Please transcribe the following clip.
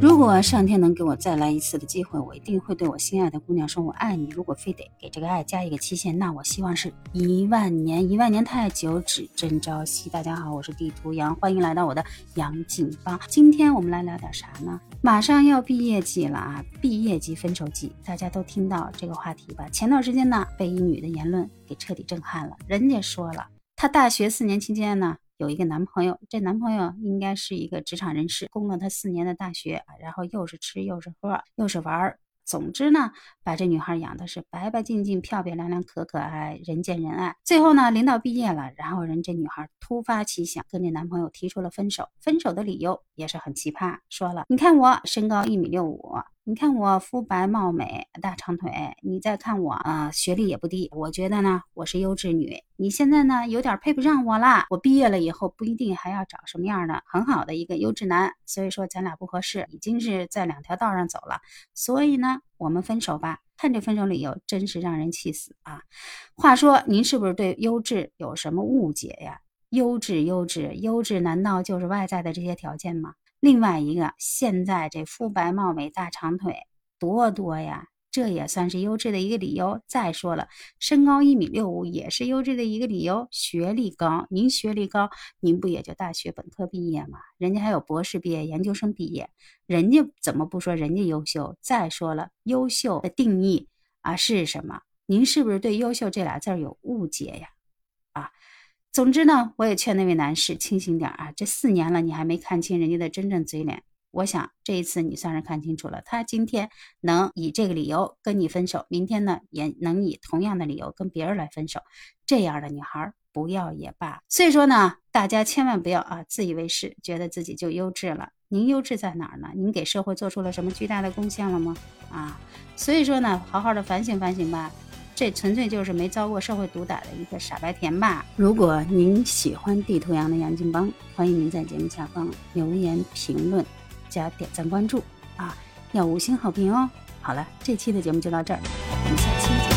如果上天能给我再来一次的机会，我一定会对我心爱的姑娘说我爱你。如果非得给这个爱加一个期限，那我希望是10000年。10000年太久，只争朝夕。大家好，我是地图羊，欢迎来到我的杨劲帮。今天我们来聊点啥呢？马上要毕业季了啊，毕业季分手季，大家都听到这个话题吧。前段时间呢，被一女的言论给彻底震撼了。人家说了，她大学4年期间呢有一个男朋友，这男朋友应该是一个职场人士，供了她4年的大学，然后又是吃又是喝又是玩，总之呢把这女孩养的是白白净净、漂漂亮亮、可可爱，人见人爱。最后呢临到毕业了，然后这女孩突发奇想，跟这男朋友提出了分手。分手的理由也是很奇葩，说了，你看我身高1.65米，你看我肤白貌美大长腿，你再看我学历也不低，我觉得呢我是优质女，你现在呢有点配不上我啦，我毕业了以后不一定还要找什么样的很好的一个优质男，所以说咱俩不合适，已经是在两条道上走了，所以呢我们分手吧。看这分手理由真是让人气死啊。话说您是不是对优质有什么误解呀？优质难道就是外在的这些条件吗？另外一个，现在这肤白貌美大长腿多呀，这也算是优质的一个理由。再说了，身高1.65米也是优质的一个理由。学历高，您学历高，您不也就大学本科毕业吗？人家还有博士毕业、研究生毕业，人家怎么不说人家优秀？再说了，优秀的定义是什么？您是不是对优秀这俩字有误解呀？总之呢，我也劝那位男士清醒点啊！这4年了，你还没看清人家的真正嘴脸。我想这一次你算是看清楚了，他今天能以这个理由跟你分手，明天呢也能以同样的理由跟别人来分手。这样的女孩不要也罢。所以说呢，大家千万不要自以为是，觉得自己就优质了。您优质在哪儿呢？您给社会做出了什么巨大的贡献了吗？所以说呢，好好的反省反省吧。这纯粹就是没遭过社会毒打的一个傻白甜吧。如果您喜欢地图羊的杨劲帮，欢迎您在节目下方留言评论加点赞关注要5星好评哦。好了，这期的节目就到这儿，我们下期见。